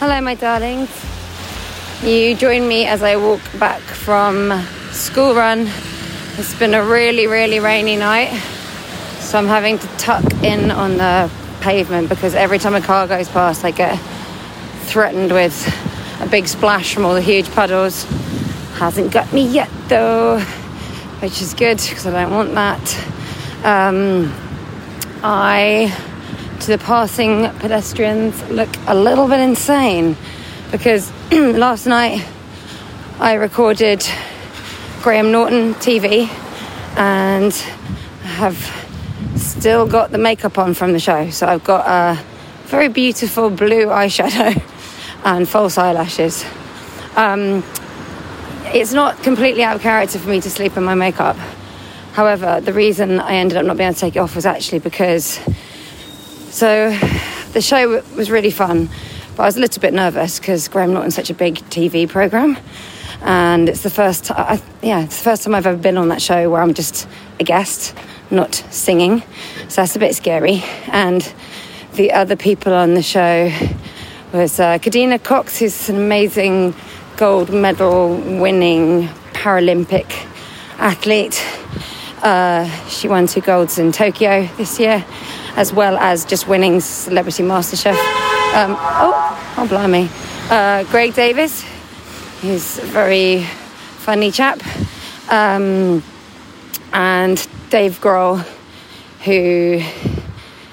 Hello, my darlings. You join me as I walk back from school run. It's been a really, really rainy night, so I'm having to tuck in on the pavement because every time a car goes past, I get threatened with a big splash from all the huge puddles. Hasn't got me yet, though, which is good because I don't want that. To the passing pedestrians look a little bit insane because last night I recorded Graham Norton TV and have still got the makeup on from the show, so I've got a very beautiful blue eyeshadow and false eyelashes. It's not completely out of character for me to sleep in my makeup. However, the reason I ended up not being able to take it off was actually because the show was really fun, but I was a little bit nervous because Graham Norton's such a big TV program, and it's the first time I've ever been on that show where I'm just a guest, not singing. So that's a bit scary. And the other people on the show was Cadena Cox, who's an amazing gold medal winning Paralympic athlete. She won 2 golds in Tokyo this year, as well as just winning Celebrity MasterChef. Blimey. Greg Davis, he's a very funny chap. And Dave Grohl, who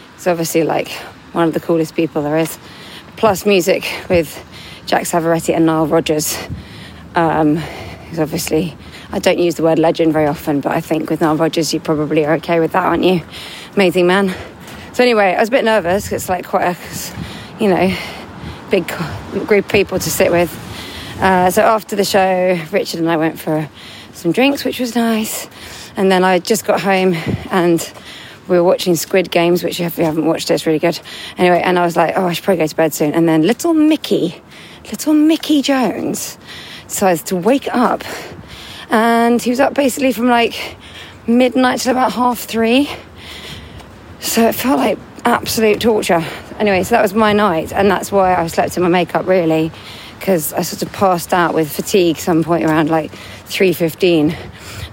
is obviously like one of the coolest people there is. Plus music with Jack Savaretti and Nile Rodgers. Who's obviously... I don't use the word legend very often, but I think with Nile Rodgers, you probably are okay with that, aren't you? Amazing man. So anyway, I was a bit nervous because it's like quite a, big group of people to sit with. So after the show, Richard and I went for some drinks, which was nice. And then I just got home and we were watching Squid Games, which if you haven't watched it, it's really good. Anyway, and I was like, oh, I should probably go to bed soon. And then little Mickey Jones decides to wake up. And he was up basically from like midnight till about 3:30. So it felt like absolute torture. Anyway, so that was my night. And that's why I slept in my makeup, really. Because I sort of passed out with fatigue some point around like 3:15.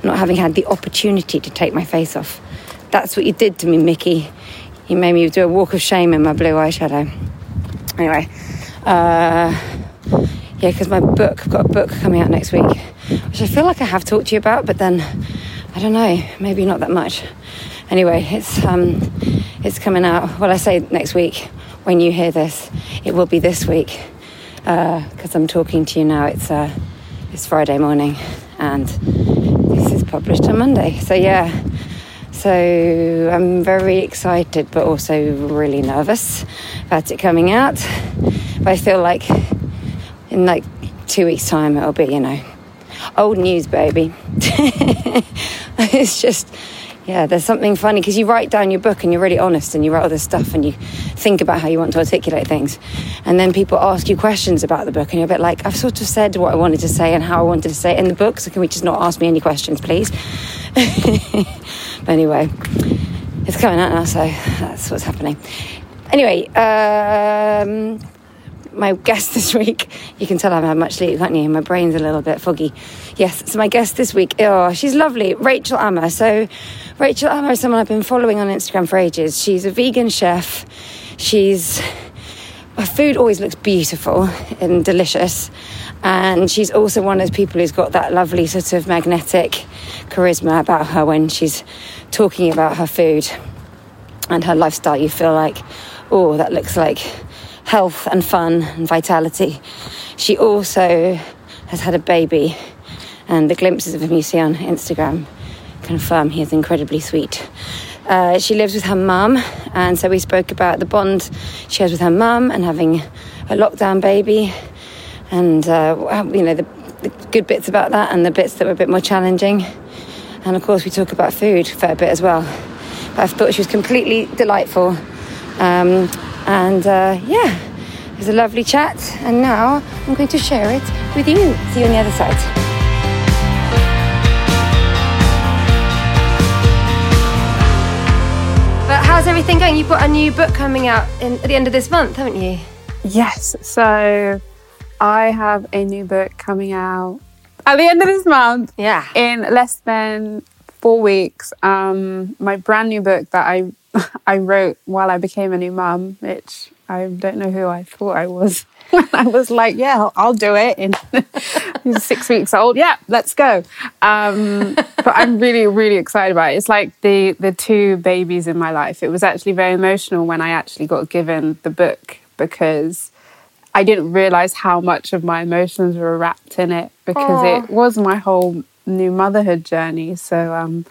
Not having had the opportunity to take my face off. That's what you did to me, Mickey. You made me do a walk of shame in my blue eyeshadow. Anyway. Because I've got a book coming out next week. which I feel like I have talked to you about, but then, I don't know, maybe not that much. Anyway, it's coming out. Well, I say next week. When you hear this, it will be this week, because I'm talking to you now. It's Friday morning, and this is published on Monday. So yeah, so I'm very excited, but also really nervous about it coming out. But I feel like in like 2 weeks' time, it'll be, you know, old news, baby. It's just. Yeah, there's something funny, because you write down your book and you're really honest and you write all this stuff and you think about how you want to articulate things. And then people ask you questions about the book and you're a bit like, I've sort of said what I wanted to say and how I wanted to say it in the book, so can we just not ask me any questions, please? But anyway, it's coming out now, so that's what's happening. Anyway, my guest this week, you can tell I haven't had much sleep, can't you? My brain's a little bit foggy. Yes, so my guest this week, oh, she's lovely, Rachel Ammer. So Rachel Ammer is someone I've been following on Instagram for ages. She's a vegan chef. Her food always looks beautiful and delicious. And she's also one of those people who's got that lovely sort of magnetic charisma about her when she's talking about her food and her lifestyle. You feel like, oh, that looks like health and fun and vitality. She also has had a baby, and the glimpses of him you see on Instagram confirm he is incredibly sweet. She lives with her mum, and so we spoke about the bond she has with her mum and having a lockdown baby, and you know, the good bits about that and the bits that were a bit more challenging. And of course we talk about food for a bit as well. But I thought she was completely delightful. Yeah, it was a lovely chat, and now I'm going to share it with you. See you on the other side. But how's everything going? You've got a new book coming out at the end of this month, haven't you? Yes, so I have a new book coming out at the end of this month. Yeah. In less than 4 weeks. My brand new book that I wrote while I became a new mum, which I don't know who I thought I was. I was like, yeah, I'll do it. He's 6 weeks old. Yeah, let's go. But I'm really, really excited about it. It's like the two babies in my life. It was actually very emotional when I actually got given the book, because I didn't realise how much of my emotions were wrapped in it, because it was my whole new motherhood journey. So,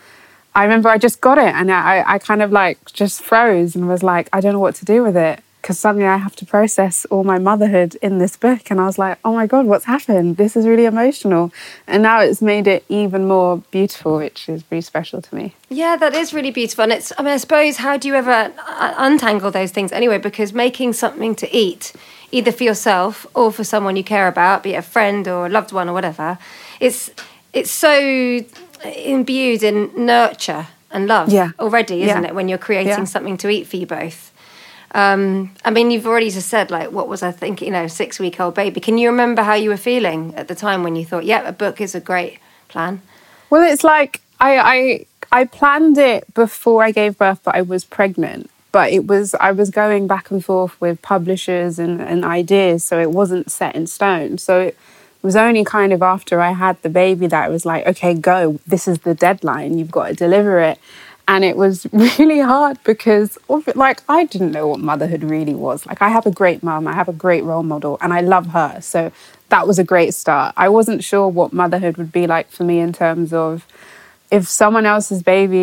I remember I just got it, and I kind of like just froze and was like, I don't know what to do with it, because suddenly I have to process all my motherhood in this book. And I was like, oh my God, what's happened? This is really emotional. And now it's made it even more beautiful, which is really special to me. Yeah, that is really beautiful. And it's, I mean, I suppose, how do you ever untangle those things anyway? Because making something to eat, either for yourself or for someone you care about, be it a friend or a loved one or whatever, it's so imbued in nurture and love already, isn't it, when you're creating something to eat for you both? I mean, you've already just said, like, what was I thinking, you know, 6-week-old baby. Can you remember how you were feeling at the time when you thought, yeah, a book is a great plan? Well, it's like I planned it before I gave birth, but I was pregnant. But I was going back and forth with publishers and ideas, so it wasn't set in stone. So it was only kind of after I had the baby that I was like, okay, go, this is the deadline, you've got to deliver it. And it was really hard, because like I didn't know what motherhood really was. Like, I have a great mum, I have a great role model, and I love her, so that was a great start. I wasn't sure what motherhood would be like for me in terms of if someone had a baby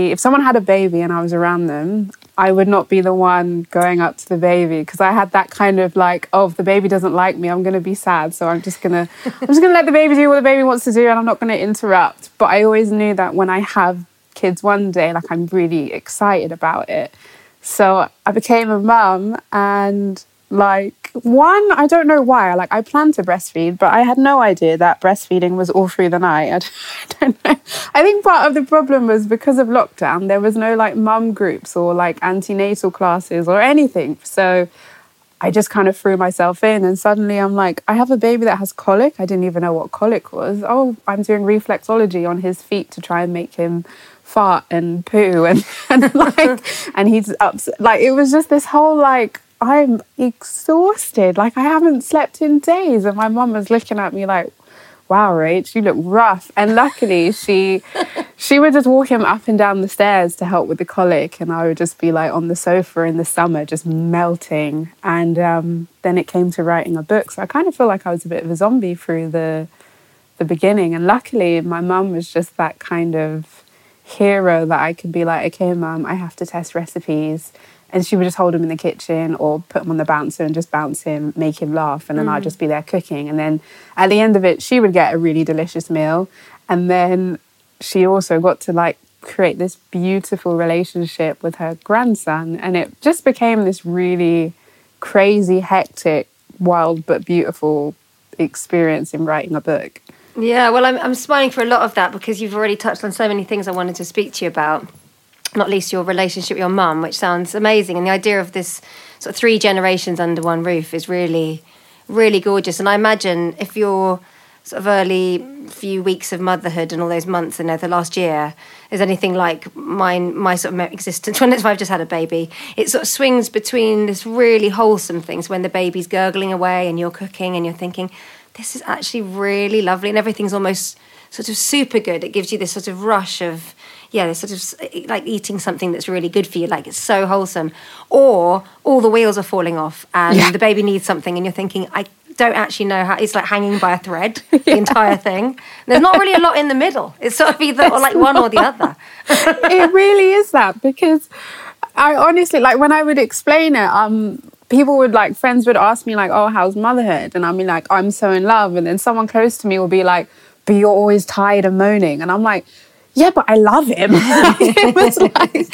and I was around them, I would not be the one going up to the baby, because I had that kind of like, oh, if the baby doesn't like me, I'm going to be sad. So I'm just going to let the baby do what the baby wants to do, and I'm not going to interrupt. But I always knew that when I have kids one day, like, I'm really excited about it. So I became a mum, and like, one, I don't know why. Like, I planned to breastfeed, but I had no idea that breastfeeding was all through the night. I don't know. I think part of the problem was because of lockdown, there was no like mum groups or like antenatal classes or anything. So I just kind of threw myself in, and suddenly I'm like, I have a baby that has colic. I didn't even know what colic was. Oh, I'm doing reflexology on his feet to try and make him fart and poo and like, and he's upset. Like, it was just this whole like, I'm exhausted. Like, I haven't slept in days. And my mum was looking at me like, wow, Rach, you look rough. And luckily she would just walk him up and down the stairs to help with the colic. And I would just be like on the sofa in the summer, just melting. And then it came to writing a book. So I kind of feel like I was a bit of a zombie through the beginning. And luckily my mum was just that kind of hero that I could be like, okay, mum, I have to test recipes. And she would just hold him in the kitchen or put him on the bouncer and just bounce him, make him laugh. And then I'd just be there cooking. And then at the end of it, she would get a really delicious meal. And then she also got to like create this beautiful relationship with her grandson. And it just became this really crazy, hectic, wild, but beautiful experience in writing a book. Yeah, well, I'm smiling for a lot of that because you've already touched on so many things I wanted to speak to you about. Not least your relationship with your mum, which sounds amazing. And the idea of this sort of 3 generations under one roof is really, really gorgeous. And I imagine if your sort of early few weeks of motherhood and all those months in there, the last year, is anything like mine, my sort of existence, when I've just had a baby, it sort of swings between this really wholesome things when the baby's gurgling away and you're cooking and you're thinking, this is actually really lovely and everything's almost sort of super good. It gives you this sort of rush of... yeah, they're sort of like eating something that's really good for you, like it's so wholesome. Or all the wheels are falling off and the baby needs something and you're thinking, I don't actually know how, it's like hanging by a thread, the entire thing. And there's not really a lot in the middle. It's sort of either or like one or the other. It really is that, because I honestly, like when I would explain it, people would like, friends would ask me like, oh, how's motherhood? And I'd be like, I'm so in love. And then someone close to me will be like, but you're always tired and moaning. And I'm like, yeah, but I love him. It was like,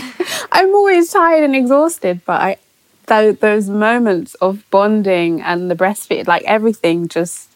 I'm always tired and exhausted, but those moments of bonding and the breastfeed, like everything just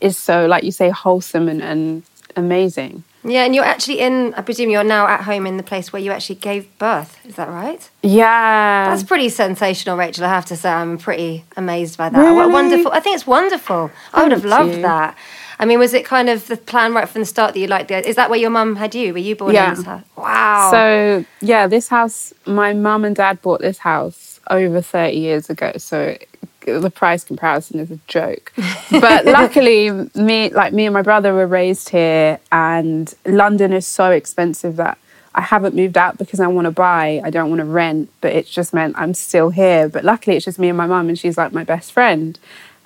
is so, like you say, wholesome and amazing. Yeah, and you're actually I presume you're now at home in the place where you actually gave birth. Is that right? Yeah. That's pretty sensational, Rachel. I have to say, I'm pretty amazed by that. Really? What wonderful. I think it's wonderful. I would have loved that. I mean, was it kind of the plan right from the start that you liked the... Is that where your mum had you? Were you born in this house? Wow. So, yeah, this house... My mum and dad bought this house over 30 years ago, so the price comparison is a joke. But luckily, me and my brother were raised here, and London is so expensive that I haven't moved out because I want to buy. I don't want to rent, but it's just meant I'm still here. But luckily, it's just me and my mum, and she's like my best friend.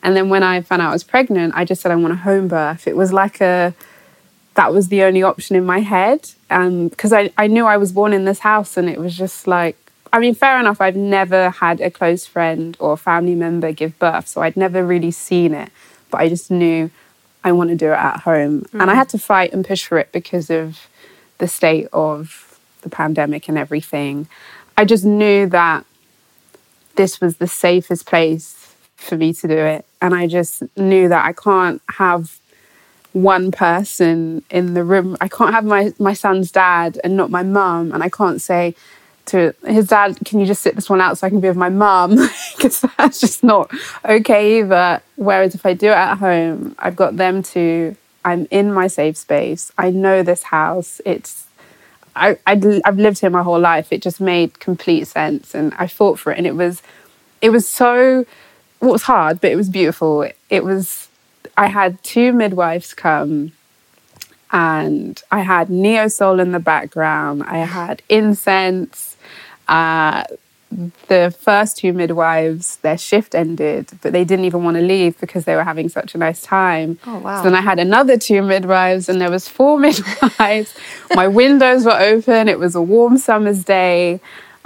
And then when I found out I was pregnant, I just said I want a home birth. It was like that was the only option in my head. Because I knew I was born in this house, and it was just like, I mean, fair enough, I've never had a close friend or family member give birth, so I'd never really seen it. But I just knew I want to do it at home. Mm. And I had to fight and push for it because of the state of the pandemic and everything. I just knew that this was the safest place for me to do it, and I just knew that I can't have one person in the room. I can't have my son's dad and not my mum, and I can't say to his dad, can you just sit this one out so I can be with my mum, because that's just not okay either. Whereas if I do it at home, I've got them too. I'm in my safe space. I know this house. I've lived here my whole life. It just made complete sense, and I fought for it, and it was so... Well, it was hard, but it was beautiful. I had 2 midwives come, and I had neo soul in the background. I had incense. The first 2 midwives, their shift ended, but they didn't even want to leave because they were having such a nice time. Oh, wow. So then I had another 2 midwives, and there was 4 midwives. My windows were open. It was a warm summer's day.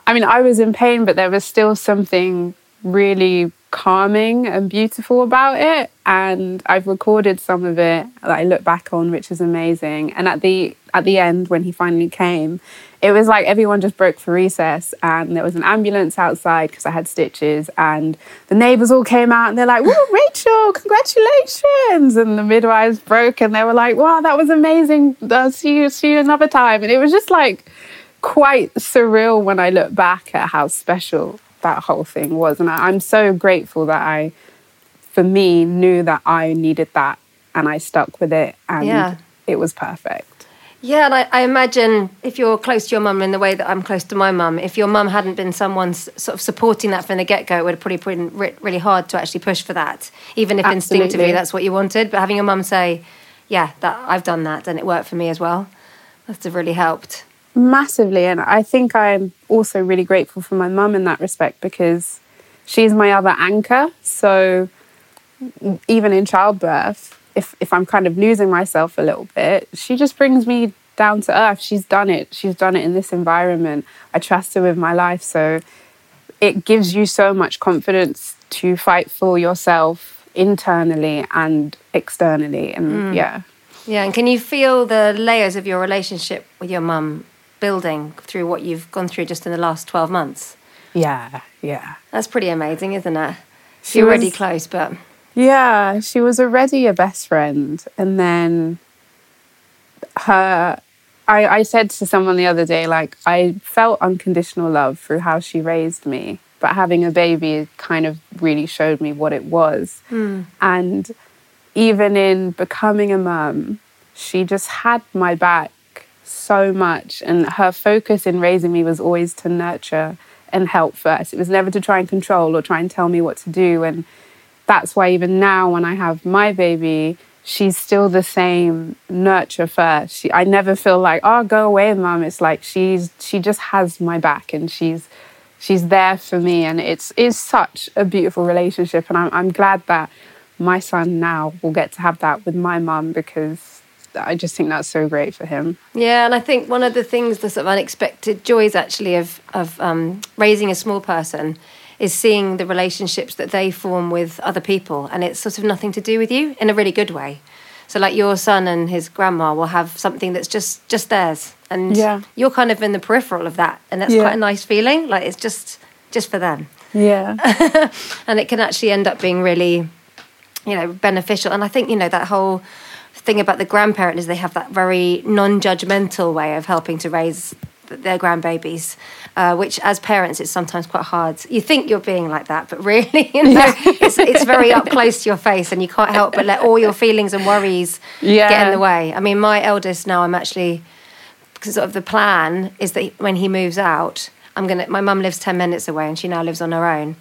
I mean, I was in pain, but there was still something really calming and beautiful about it, and I've recorded some of it that I look back on, which is amazing. And at the end, when he finally came, it was like everyone just broke for recess, and there was an ambulance outside because I had stitches, and the neighbours all came out and they're like, "Woo, Rachel, congratulations!" And the midwives broke and they were like, "Wow, that was amazing. I'll see you another time." And it was just like quite surreal when I look back at how special that whole thing was. And I'm so grateful that for me, knew that I needed that, and I stuck with it, and it was perfect. Yeah, and I imagine if you're close to your mum in the way that I'm close to my mum, if your mum hadn't been someone sort of supporting that from the get-go, it would have probably been really hard to actually push for that, even if Absolutely. Instinctively that's what you wanted. But having your mum say, yeah, that I've done that and it worked for me as well. Must have really helped. Massively. And I think I'm also really grateful for my mum in that respect, because she's my other anchor. So even in childbirth, if I'm kind of losing myself a little bit, she just brings me down to earth. She's done it. She's done it in this environment. I trust her with my life. So it gives you so much confidence to fight for yourself internally and externally. And yeah. Yeah. And can you feel the layers of your relationship with your mum building through what you've gone through just in the last 12 months? Yeah. That's pretty amazing, isn't it? You're already close, but... Yeah, she was already a best friend. And then her... I said to someone the other day, like, I felt unconditional love through how she raised me, but having a baby kind of really showed me what it was. Mm. And even in becoming a mum, she just had my back so much. And her focus in raising me was always to nurture and help first. It was never to try and control or try and tell me what to do. And that's why even now when I have my baby... She's still the same nurture first. I never feel like, oh, go away, mum. It's like she just has my back and she's there for me. And it's such a beautiful relationship. And I'm glad that my son now will get to have that with my mum, because I just think that's so great for him. Yeah, and I think one of the things, the sort of unexpected joys actually of raising a small person is seeing the relationships that they form with other people, and it's sort of nothing to do with you in a really good way. So like your son and his grandma will have something that's just theirs, and you're kind of in the peripheral of that, and that's quite a nice feeling, like it's just for them. Yeah. And it can actually end up being really, beneficial. And I think, that whole thing about the grandparent is they have that very non-judgmental way of helping to raise their grandbabies, which as parents it's sometimes quite hard. You think you're being like that, but really it's very up close to your face, and you can't help but let all your feelings and worries get in the way. I mean, my eldest now, I'm actually, because sort of the plan is that when he moves out, my mum lives 10 minutes away and she now lives on her own,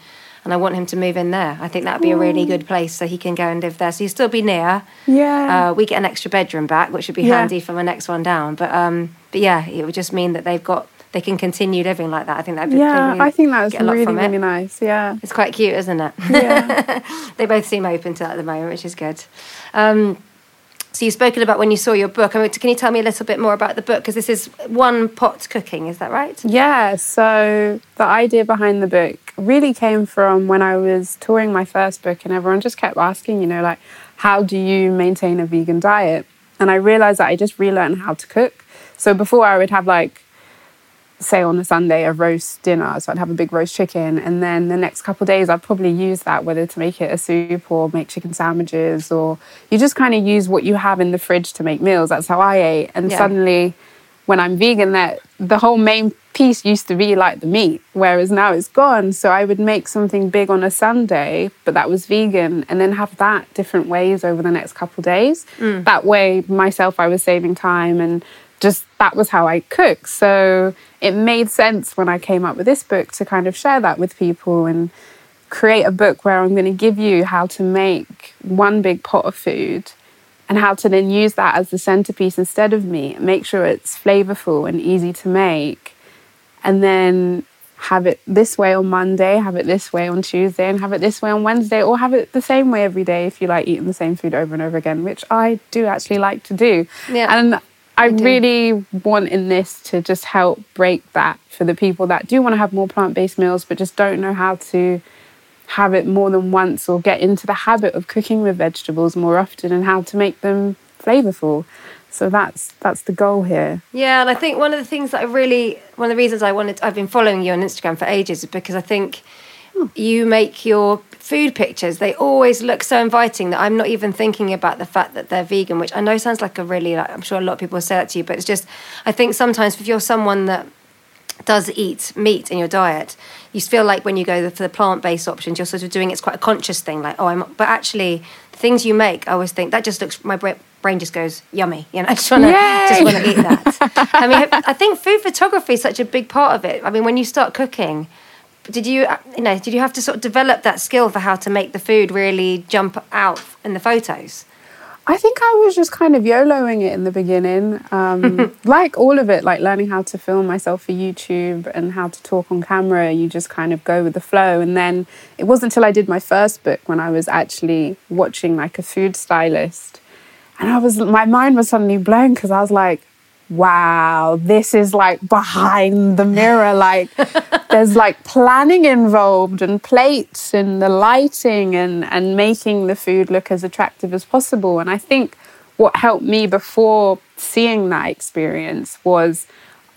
and I want him to move in there. I think that'd be a really good place so he can go and live there. So he'll still be near. Yeah. We get an extra bedroom back, which would be handy for my next one down. But yeah, it would just mean that they can continue living like that. I think that'd be really, I think that's really, really nice. Yeah. It's quite cute, isn't it? Yeah. They both seem open to that at the moment, which is good. So you've spoken about when you saw your book. I mean, can you tell me a little bit more about the book? Because this is one pot cooking, is that right? Yeah, so the idea behind the book really came from when I was touring my first book, and everyone just kept asking, how do you maintain a vegan diet? And I realised that I just relearned how to cook. So before I would have say on a Sunday, a roast dinner. So I'd have a big roast chicken, and then the next couple of days I'd probably use that, whether to make it a soup or make chicken sandwiches, or you just kind of use what you have in the fridge to make meals. That's how I ate. And suddenly when I'm vegan, that the whole main piece used to be like the meat, whereas now it's gone. So I would make something big on a Sunday, but that was vegan, and then have that different ways over the next couple of days. Mm. That way myself, I was saving time, and just that was how I cook. So it made sense when I came up with this book to kind of share that with people and create a book where I'm going to give you how to make one big pot of food and how to then use that as the centerpiece instead of meat. Make sure it's flavorful and easy to make, and then have it this way on Monday, have it this way on Tuesday, and have it this way on Wednesday, or have it the same way every day if you like eating the same food over and over again, which I do actually like to do. Yeah. And I really want in this to just help break that for the people that do want to have more plant-based meals but just don't know how to have it more than once, or get into the habit of cooking with vegetables more often and how to make them flavourful. So that's the goal here. Yeah, and I think one of the things that one of the reasons I've been following you on Instagram for ages is because I think you make your food pictures, they always look so inviting that I'm not even thinking about the fact that they're vegan, which I know sounds like I'm sure a lot of people say that to you, but it's just, I think sometimes if you're someone that does eat meat in your diet, you feel like when you go for the plant-based options, you're sort of doing, it's quite a conscious thing, like, but actually, the things you make, I always think, that just looks, my brain just goes, yummy, I just want to eat that. I mean, I think food photography is such a big part of it. I mean, when you start cooking, did you have to sort of develop that skill for how to make the food really jump out in the photos? I think I was just kind of YOLOing it in the beginning. Like all of it, like learning how to film myself for YouTube and how to talk on camera, you just kind of go with the flow. And then it wasn't until I did my first book when I was actually watching like a food stylist. And my mind was suddenly blown because I was like, wow, this is like behind the mirror. Like there's like planning involved and plates and the lighting and making the food look as attractive as possible. And I think what helped me before seeing that experience was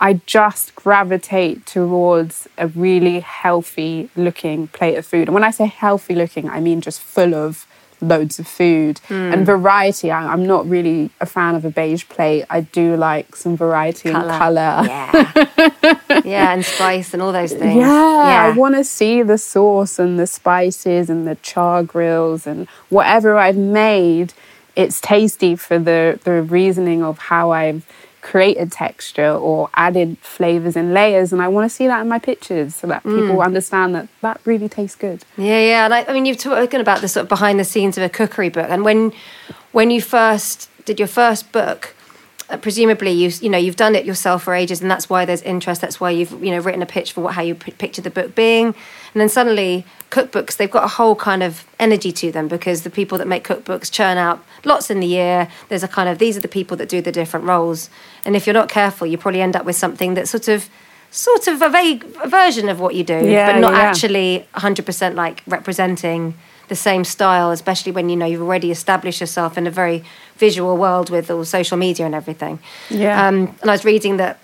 I just gravitate towards a really healthy looking plate of food. And when I say healthy looking, I mean just full of loads of food and variety. I'm not really a fan of a beige plate. I do like some variety and colour. Yeah, and spice and all those things. Yeah. I want to see the sauce and the spices and the char grills and whatever I've made, it's tasty for the reasoning of how I've created texture or added flavours and layers, and I want to see that in my pictures so that people understand that really tastes good. Yeah. And I mean, you've spoken about the sort of behind the scenes of a cookery book, and when you first did your first book, presumably you've done it yourself for ages, and that's why there's interest. That's why you've written a pitch for how you picture the book being, and then suddenly cookbooks, they've got a whole kind of energy to them because the people that make cookbooks churn out lots in the year. There's a kind of, these are the people that do the different roles, and if you're not careful, you probably end up with something that's sort of a vague version of what you do, but not actually 100% like representing the same style, especially when you've already established yourself in a very visual world with all social media and everything. Yeah. And I was reading that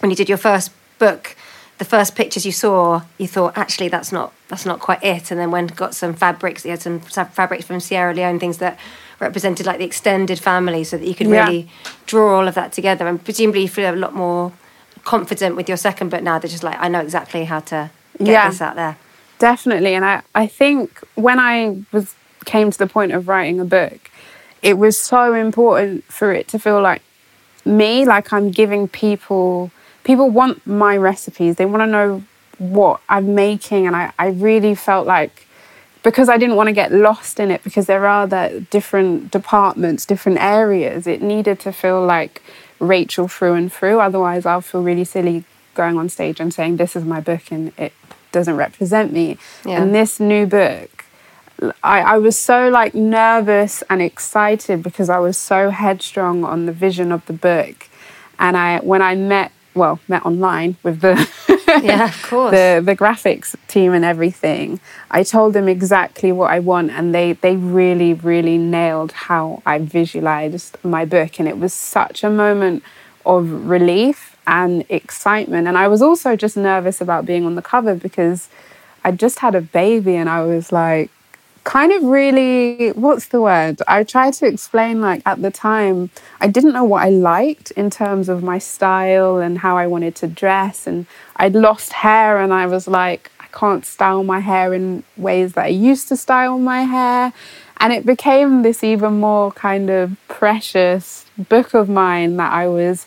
when you did your first book, the first pictures you saw, you thought, actually, that's not quite it. And then when got some fabrics, you had some fabrics from Sierra Leone, things that represented like the extended family, so that you could really draw all of that together. And presumably you feel a lot more confident with your second book now. They're just like, I know exactly how to get this out there. Definitely. And I think when I came to the point of writing a book, it was so important for it to feel like me, like I'm giving people want my recipes. They want to know what I'm making. And I really felt like, because I didn't want to get lost in it, because there are the different departments, different areas, it needed to feel like Rachel through and through. Otherwise, I'll feel really silly going on stage and saying, this is my book, and it doesn't represent me. Yeah. And this new book, I was so like nervous and excited because I was so headstrong on the vision of the book. And when I met online with the the graphics team and everything, I told them exactly what I want, and they really, really nailed how I visualized my book. And it was such a moment of relief and excitement. And I was also just nervous about being on the cover because I just had a baby, and I was like, kind of really, what's the word? I tried to explain, like, at the time, I didn't know what I liked in terms of my style and how I wanted to dress. And I'd lost hair, and I was like, I can't style my hair in ways that I used to style my hair. And it became this even more kind of precious book of mine that I was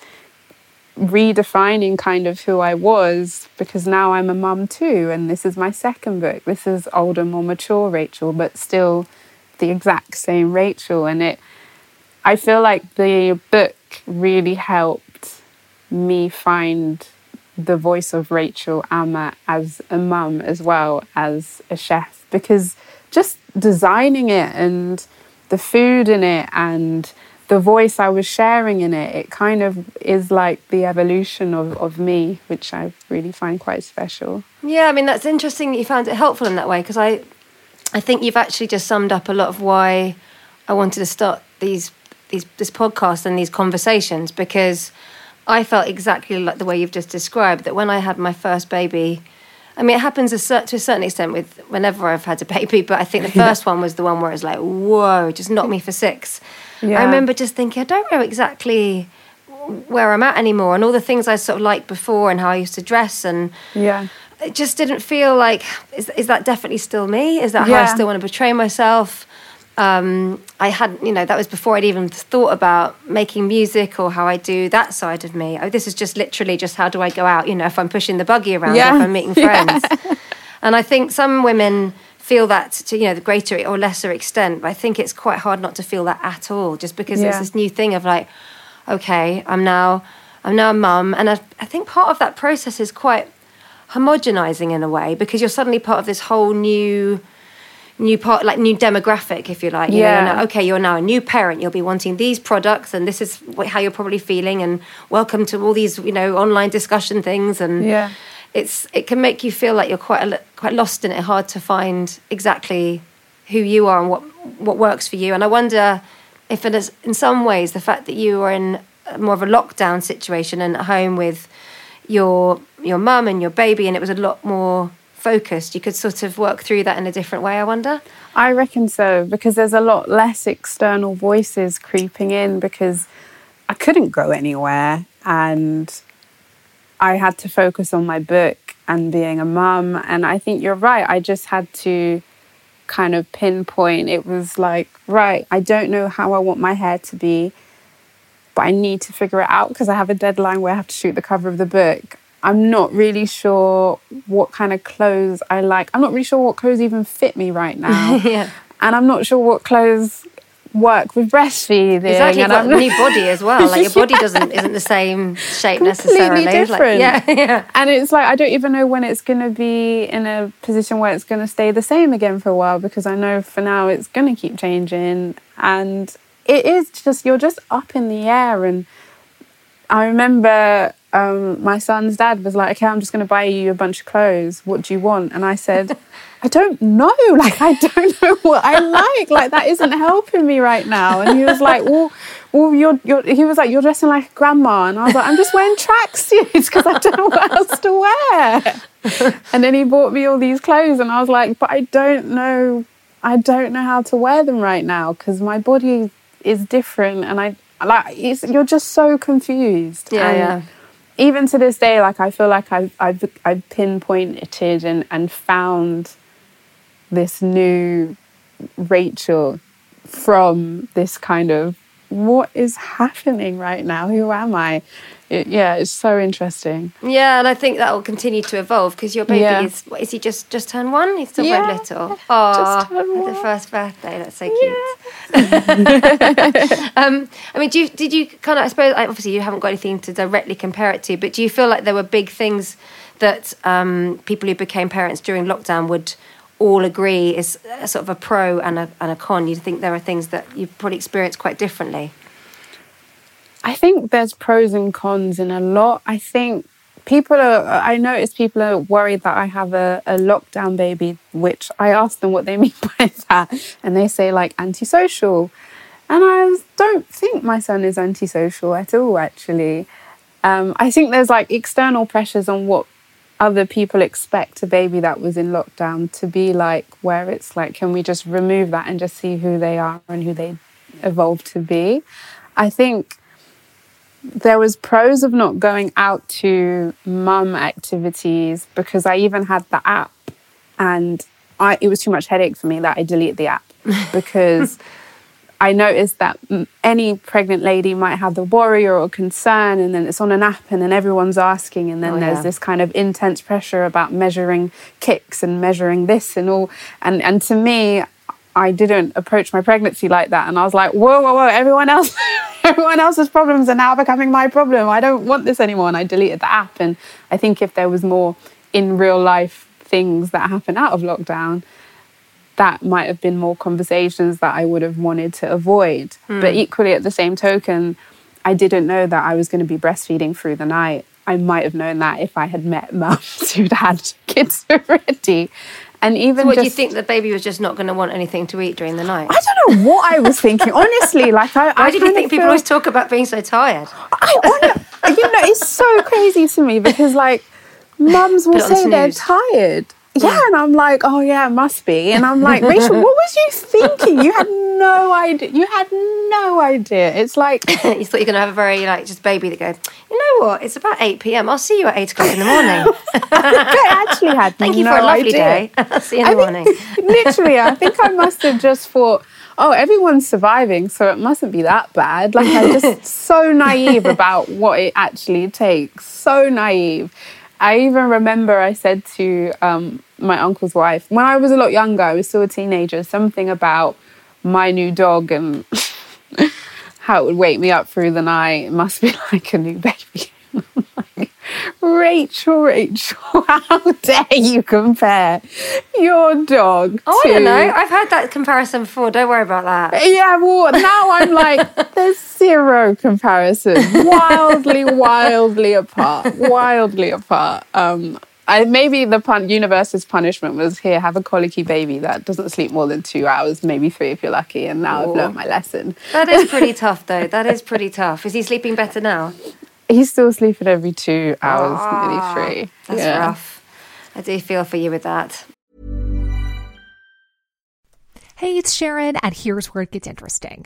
redefining kind of who I was, because now I'm a mum too, and this is my second book. This is older, more mature Rachel, but still the exact same Rachel. And I feel like the book really helped me find the voice of Rachel Ammer as a mum as well as a chef, because just designing it and the food in it and the voice I was sharing in it, it kind of is like the evolution of me, which I really find quite special. Yeah, I mean, that's interesting that you found it helpful in that way, because I think you've actually just summed up a lot of why I wanted to start this podcast and these conversations, because I felt exactly like the way you've just described, that when I had my first baby, I mean, it happens to a certain extent with whenever I've had a baby, but I think the first one was the one where it was like, whoa, just knocked me for six. Yeah. I remember just thinking, I don't know exactly where I'm at anymore, and all the things I sort of liked before and how I used to dress, and it just didn't feel like, is that definitely still me? Is that how I still want to portray myself? I hadn't, that was before I'd even thought about making music or how I do that side of me. Oh, this is just literally just how do I go out, if I'm pushing the buggy around, if I'm meeting friends. And I think some women feel that to, you know, the greater or lesser extent. But I think it's quite hard not to feel that at all, just because there's this new thing of like, okay, I'm now a mum. And I think part of that process is quite homogenizing in a way, because you're suddenly part of this whole new part, like new demographic, if you like. You know, you're now, okay, you're now a new parent. You'll be wanting these products, and this is how you're probably feeling. And welcome to all these, you know, online discussion things. And it can make you feel like you're quite lost in it, hard to find exactly who you are and what works for you. And I wonder if it is, in some ways, the fact that you are in more of a lockdown situation and at home with your mum and your baby, and it was a lot more focused, you could sort of work through that in a different way, I wonder? I reckon so, because there's a lot less external voices creeping in, because I couldn't go anywhere and I had to focus on my book and being a mum. And I think you're right, I just had to kind of pinpoint. It was like, right, I don't know how I want my hair to be, but I need to figure it out because I have a deadline where I have to shoot the cover of the book. I'm not really sure what kind of clothes I like. I'm not really sure what clothes even fit me right now. And I'm not sure what clothes work with breastfeeding. Exactly, you've got a new body as well. Like, your body isn't the same shape necessarily. Completely different. Like, and it's like, I don't even know when it's going to be in a position where it's going to stay the same again for a while, because I know for now it's going to keep changing. And it is just, you're just up in the air. And I remember... my son's dad was like, okay, I'm just going to buy you a bunch of clothes. What do you want? And I said, I don't know. Like, I don't know what I like. Like, that isn't helping me right now. And he was like, well, he was like, you're dressing like grandma. And I was like, I'm just wearing tracksuits because I don't know what else to wear. And then he bought me all these clothes and I was like, but I don't know how to wear them right now because my body is different. And you're just so confused. Yeah. Even to this day, like, I feel like I've pinpointed and found this new Rachel from this kind of, what is happening right now? Who am I? It's so interesting. Yeah, and I think that will continue to evolve because your baby is he just turned one? He's still very little. Oh, the first birthday, that's so cute. I mean, did you kind of, I suppose, obviously you haven't got anything to directly compare it to, but do you feel like there were big things that people who became parents during lockdown would all agree is a sort of a pro and a con? You'd think there are things that you probably experience quite differently. I think there's pros and cons in a lot. I think I notice people are worried that I have a lockdown baby, which I asked them what they mean by that. And they say, like, antisocial. And I don't think my son is antisocial at all, actually. I think there's, like, external pressures on what other people expect a baby that was in lockdown to be like, where it's like, can we just remove that and just see who they are and who they evolve to be? I think... there was pros of not going out to mum activities because I even had the app and it was too much headache for me that I deleted the app because I noticed that any pregnant lady might have the worry or concern, and then it's on an app and then everyone's asking, and then there's this kind of intense pressure about measuring kicks and measuring this and all. And to me... I didn't approach my pregnancy like that. And I was like, whoa, whoa, whoa, everyone else's problems are now becoming my problem. I don't want this anymore. And I deleted the app. And I think if there was more in real life things that happen out of lockdown, that might have been more conversations that I would have wanted to avoid. Mm. But equally, at the same token, I didn't know that I was going to be breastfeeding through the night. I might have known that if I had met mums who'd had kids already. And even so, do you think the baby was just not going to want anything to eat during the night? I don't know what I was thinking. Honestly, like why did you think people always talk about being so tired? You know, it's so crazy to me because, like, mums will say they're tired. Yeah, and I'm like, oh yeah, it must be. And I'm like, Rachel, what was you thinking? You had no idea. It's like... you thought you were going to have a very, like, just baby that goes, you know what, it's about 8 p.m. I'll see you at 8 o'clock in the morning. I actually had Thank you for a lovely day. I'll see you in the morning. Literally, I think I must have just thought, oh, everyone's surviving, so it mustn't be that bad. Like, I'm just so naive about what it actually takes. So naive. I even remember I said to my uncle's wife, when I was a lot younger, I was still a teenager, something about my new dog and how it would wake me up through the night. It must be like a new baby. I'm like, Rachel, how dare you compare your dog to... I don't know. I've heard that comparison before. Don't worry about that. Yeah, well, now I'm like, there's zero comparison. Wildly apart. Maybe the universe's punishment was, here, have a colicky baby that doesn't sleep more than 2 hours, maybe 3 if you're lucky, and now I've learned my lesson. That is pretty tough, though. Is he sleeping better now? He's still sleeping every 2 hours, nearly 3. That's rough. I do feel for you with that. Hey, it's Sharon, and here's where it gets interesting.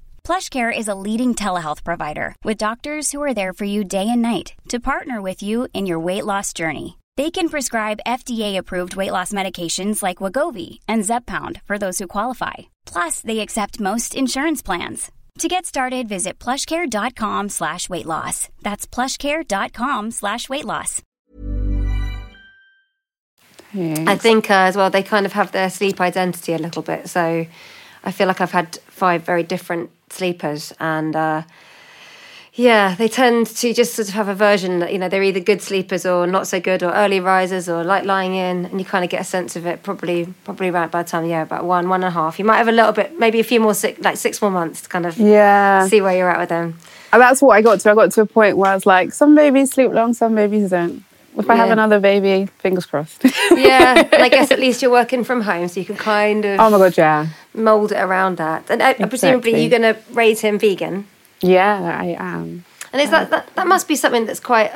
PlushCare is a leading telehealth provider with doctors who are there for you day and night to partner with you in your weight loss journey. They can prescribe FDA-approved weight loss medications like Wegovy and Zepbound for those who qualify. Plus, they accept most insurance plans. To get started, visit plushcare.com/weightloss. That's plushcare.com/weightloss. I think as well, they kind of have their sleep identity a little bit. So I feel like I've had 5 very different sleepers, and they tend to just sort of have a version that, you know, they're either good sleepers or not so good, or early risers or like lying in, and you kind of get a sense of it probably around by the time, about 1.5. You might have a little bit, maybe a few more, 6 more months to kind of see where you're at with them. And that's what I got to. I got to a point where I was like, some babies sleep long, some babies don't. If I have another baby, fingers crossed. And I guess at least you're working from home, so you can kind of... Oh my God, mould it around that. And presumably you're going to raise him vegan? Yeah, I am. And is that must be something that's quite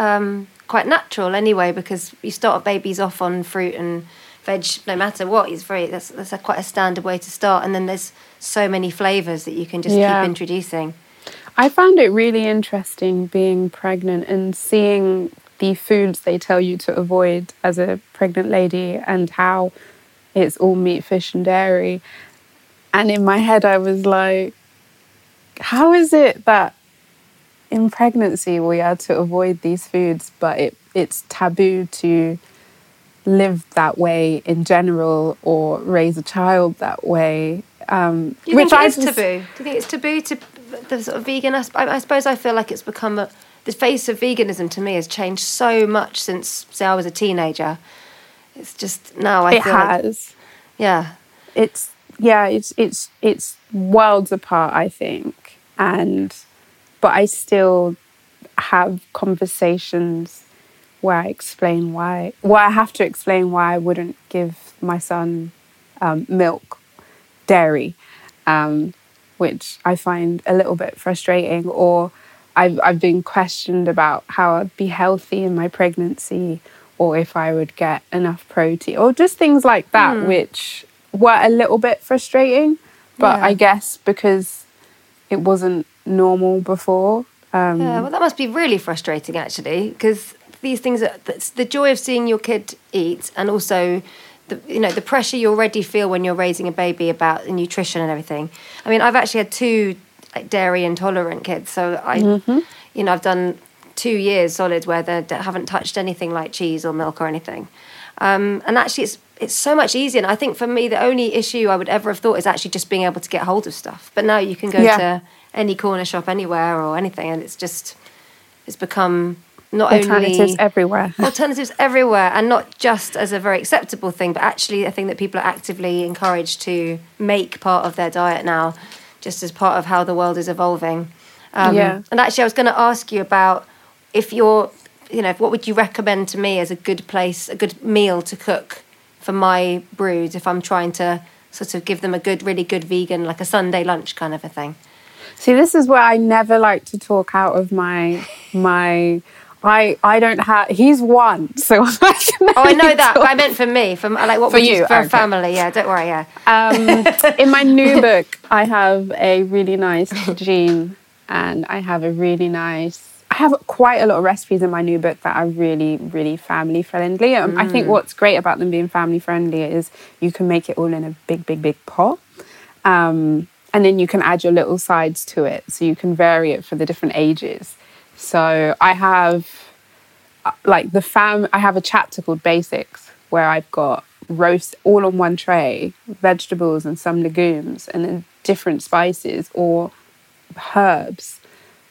natural anyway, because you start babies off on fruit and veg no matter what. That's quite a standard way to start. And then there's so many flavours that you can just keep introducing. I found it really interesting being pregnant and seeing the foods they tell you to avoid as a pregnant lady and how it's all meat, fish and dairy. And in my head I was like, how is it that in pregnancy we are to avoid these foods, but it's taboo to live that way in general or raise a child that way? Do you think it's taboo to the sort of vegan aspect? I suppose I feel like it's become the face of veganism to me has changed so much since, say, I was a teenager. It's just now I feel it has. Like, it's worlds apart, I think. But I still have conversations where I explain why I have to explain why I wouldn't give my son milk, dairy, which I find a little bit frustrating. Or I've been questioned about how I'd be healthy in my pregnancy or if I would get enough protein, or just things like that, which were a little bit frustrating. But I guess because it wasn't normal before. Yeah, well, that must be really frustrating, actually, because these things, that's the joy of seeing your kid eat, and also the pressure you already feel when you're raising a baby about nutrition and everything. I mean, I've actually had two dairy intolerant kids, so I've done 2 years solid where they haven't touched anything like cheese or milk or anything. And actually, it's so much easier. And I think for me, the only issue I would ever have thought is actually just being able to get hold of stuff. But now you can go to any corner shop anywhere or anything, and it's become not alternatives only... Alternatives everywhere, and not just as a very acceptable thing, but actually a thing that people are actively encouraged to make part of their diet now, just as part of how the world is evolving. And actually, I was going to ask you about what would you recommend to me as a good meal to cook for my brood if I'm trying to sort of give them a good, really good vegan, like a Sunday lunch kind of a thing? See, this is where I never like to talk out of my. I don't have. He's one, so I can. I know that. But I meant for me, for a family. Yeah, don't worry. Yeah. In my new book, I have a really nice Jean, and I have quite a lot of recipes in my new book that are really, really family friendly. I think what's great about them being family friendly is you can make it all in a big, big, big pot. And then you can add your little sides to it. So you can vary it for the different ages. So I have I have a chapter called Basics where I've got roast all on one tray, vegetables and some legumes, and then different spices or herbs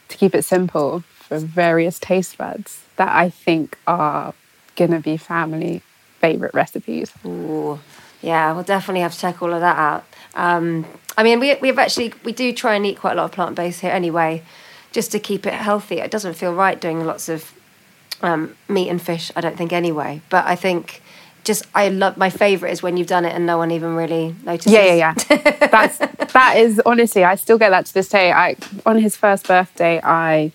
to keep it simple for various taste buds that I think are going to be family favourite recipes. Ooh, yeah, we'll definitely have to check all of that out. I mean, we do try and eat quite a lot of plant-based here anyway, just to keep it healthy. It doesn't feel right doing lots of meat and fish, I don't think, anyway. But I think my favourite is when you've done it and no one even really notices. Yeah. That is, honestly, I still get that to this day. On his first birthday, I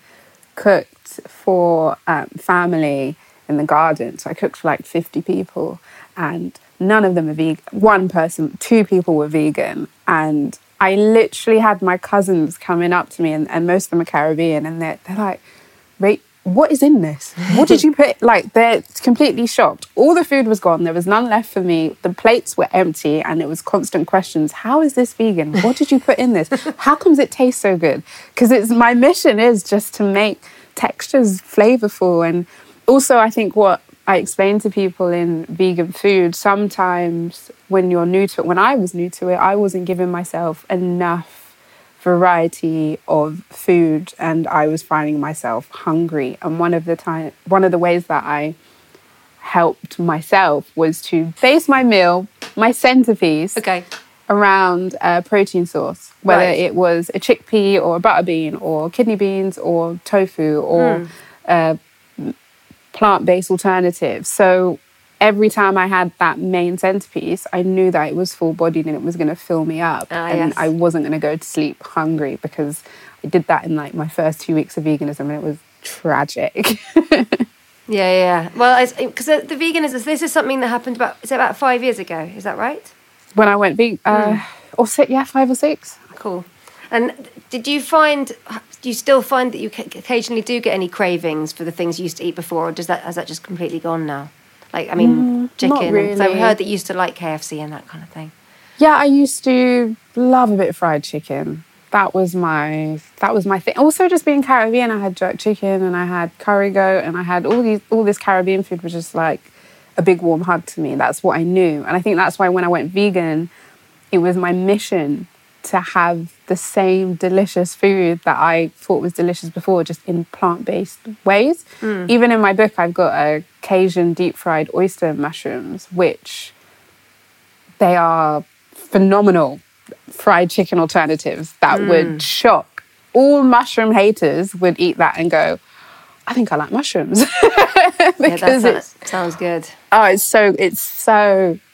cooked for family in the garden. So I cooked for like 50 people, and none of them are vegan. Two people were vegan. And I literally had my cousins coming up to me, and most of them are Caribbean, and they're like, "Rachel, what is in this? What did you put?" Like, they're completely shocked. All the food was gone. There was none left for me. The plates were empty, and it was constant questions. How is this vegan? What did you put in this? How comes it tastes so good? Because my mission is just to make textures flavorful. And also, I think what I explain to people in vegan food, sometimes when I was new to it, I wasn't giving myself enough variety of food, and I was finding myself hungry. And one of the ways that I helped myself was to base my meal, my centerpiece, around a protein source, whether it was a chickpea or a butter bean or kidney beans or tofu or a plant-based alternative. So every time I had that main centerpiece, I knew that it was full-bodied and it was going to fill me up. And I wasn't going to go to sleep hungry, because I did that in my first 2 weeks of veganism, and it was tragic. Yeah. Well, because the veganism, this is something that happened about 5 years ago. Is that right? When I went vegan, or six, yeah, 5 or 6. Cool. And do you still find that you occasionally do get any cravings for the things you used to eat before, or has that just completely gone now? Chicken. Really. So I heard that you used to like KFC and that kind of thing. Yeah, I used to love a bit of fried chicken. That was my thing. Also, just being Caribbean, I had jerk chicken and I had curry goat and I had all this Caribbean food was just like a big warm hug to me. That's what I knew. And I think that's why when I went vegan, it was my mission to have the same delicious food that I thought was delicious before, just in plant-based ways. Even in my book, I've got a Cajun deep-fried oyster mushrooms, which they are phenomenal fried chicken alternatives that would shock. All mushroom haters would eat that and go, "I think I like mushrooms." Because it sounds good. Oh, it's so